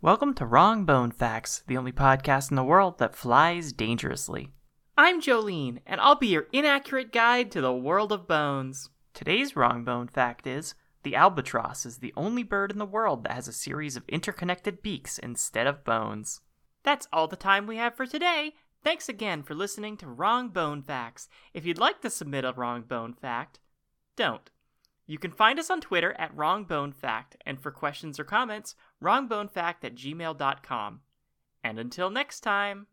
Welcome to Wrong Bone Facts, the only podcast in the world that flies dangerously. I'm Jolene, and I'll be your inaccurate guide to the world of bones. Today's Wrong Bone Fact is, the albatross is the only bird in the world that has a series of interconnected beaks instead of bones. That's all the time we have for today. Thanks again for listening to Wrong Bone Facts. If you'd like to submit a wrong bone fact, don't. You can find us on Twitter at WrongBoneFact, and for questions or comments, WrongBoneFact@gmail.com. And until next time...